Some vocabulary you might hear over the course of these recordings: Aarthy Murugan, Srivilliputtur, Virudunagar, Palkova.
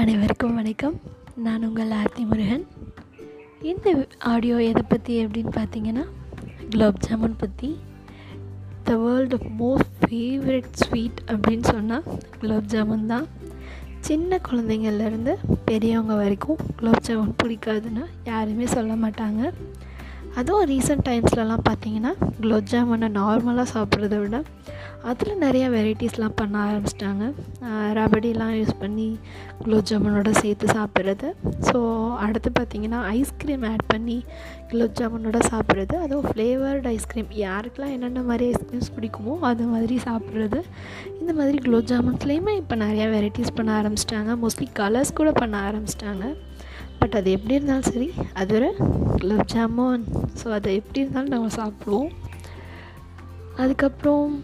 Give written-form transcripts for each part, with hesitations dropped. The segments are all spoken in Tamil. அனைவருக்கும் வணக்கம். நான் உங்கள் ஆர்த்தி முருகன். இந்த ஆடியோ எதை பற்றி அப்படின்னு பார்த்தீங்கன்னா, குலாப் ஜாமுன் பற்றி. The world most favourite sweet அப்படின்னு சொன்னால் குலாப் ஜாமுன் தான். சின்ன குழந்தைங்கள்லேருந்து பெரியவங்க வரைக்கும் குலாப் ஜாமுன் பிடிக்காதுன்னு யாருமே சொல்ல மாட்டாங்க. அதுவும் ரீசெண்ட் டைம்ஸ்லலாம் பார்த்தீங்கன்னா, குலாப் ஜாமுனை நார்மலாக சாப்பிட்றத விட அதில் நிறையா வெரைட்டிஸ்லாம் பண்ண ஆரம்பிச்சிட்டாங்க. ரபடிலாம் யூஸ் பண்ணி குலோப் ஜாமுனோட சேர்த்து சாப்பிட்றது. ஸோ அடுத்து பார்த்திங்கன்னா, ஐஸ்கிரீம் ஆட் பண்ணி குலோப் ஜாமுனோட சாப்பிட்றது. அதுவும் ஃப்ளேவர்டு ஐஸ்கிரீம், யாருக்கெலாம் என்னென்ன மாதிரி ஐஸ்கிரீம்ஸ் பிடிக்குமோ அது மாதிரி சாப்பிட்றது. இந்த மாதிரி குலோப் ஜாமுன்ஸ்லேயுமே இப்போ நிறையா வெரைட்டிஸ் பண்ண ஆரம்பிச்சிட்டாங்க. மோஸ்ட்லி கலர்ஸ் கூட பண்ண ஆரம்பிச்சிட்டாங்க. பட் அது எப்படி இருந்தாலும் சரி, அது ஒரு குலோப் ஜாமுன். ஸோ அதை எப்படி இருந்தாலும் நாங்கள் சாப்பிடுவோம். அதுக்கப்புறம்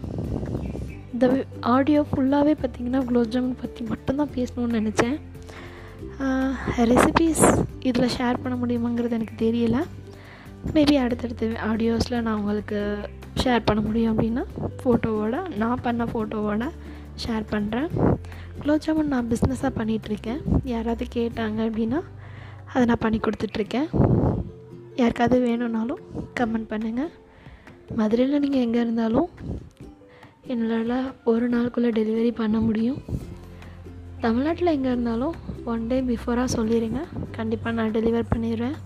இந்த ஆடியோ ஃபுல்லாகவே பார்த்திங்கன்னா குலாப் ஜாமுன் பற்றி மட்டும்தான் பேசணுன்னு நினச்சேன். ரெசிபீஸ் இதில் ஷேர் பண்ண முடியுமாங்கிறது எனக்கு தெரியலை. மேபி அடுத்தடுத்த ஆடியோஸில் நான் உங்களுக்கு ஷேர் பண்ண முடியும் அப்படின்னா ஃபோட்டோவோட, நான் பண்ண ஃபோட்டோவோட ஷேர் பண்ணுறேன். குலாப் ஜாமுன் நான் பிஸ்னஸாக பண்ணிகிட்ருக்கேன். யாராவது கேட்டாங்க அப்படின்னா அதை நான் பண்ணி கொடுத்துட்ருக்கேன். யாருக்காவது வேணும்னாலும் கமெண்ட் பண்ணுங்கள். மதுரையில் நீங்கள் எங்கே இருந்தாலும் என்னால் ஒரு நாளுக்குள்ளே டெலிவரி பண்ண முடியும். தமிழ்நாட்டில் எங்கே இருந்தாலும் ஒன் டே பிஃபோராக சொல்லிடுங்க, கண்டிப்பாக நான் டெலிவர் பண்ணிடுவேன்.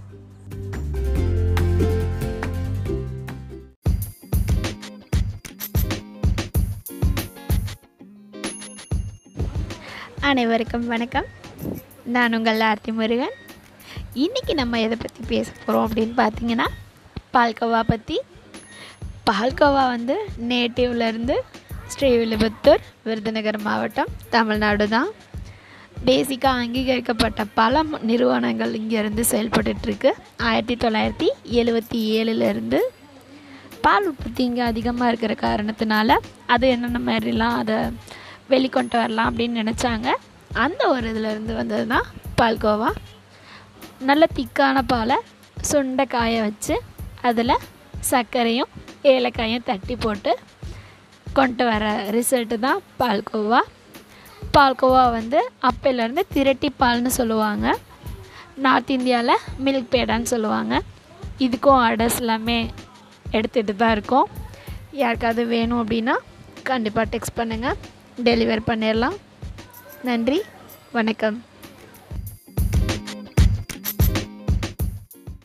அனைவருக்கும் வணக்கம். நான் உங்கள் ஆர்த்தி முருகன். இன்றைக்கி நம்ம எதை பற்றி பேச போகிறோம் அப்படின்னு பார்த்தீங்கன்னா, பால்கோவா பற்றி. பால்கோவா வந்து நேட்டிவ்லேருந்து ஸ்ரீவில்லிபுத்தூர் விருதுநகர் மாவட்டம், தமிழ்நாடு தான். பேசிக்காக அங்கீகரிக்கப்பட்ட பல நிறுவனங்கள் இங்கேருந்து செயல்பட்டுருக்கு. 1977 பால் உற்பத்தி இங்கே அதிகமாக இருக்கிற காரணத்தினால அது என்னென்ன மாதிரிலாம் அதை வெளிக்கொண்டு வரலாம் அப்படின்னு நினச்சாங்க. அந்த ஒரு இதிலேருந்து வந்தது தான் பால்கோவா. நல்ல திக்கான பாலை சுண்டைக்காயை வச்சு அதில் சர்க்கரையும் ஏலக்காயும் தட்டி போட்டு கொண்டு வர ரிசல்ட்டு தான் பால்கோவா. பால்கோவா வந்து அப்போலேருந்து திரட்டி பால்னு சொல்லுவாங்க. நார்த் இந்தியாவில் மில்க் பேடான்னு சொல்லுவாங்க. இதுக்கும் ஆர்டர்ஸ் எல்லாமே எடுத்துகிட்டு தான் இருக்கோம். யாருக்காவது வேணும் அப்படின்னா கண்டிப்பாக டெக்ஸ்ட் பண்ணுங்கள், டெலிவர் பண்ணிடலாம். நன்றி, வணக்கம்.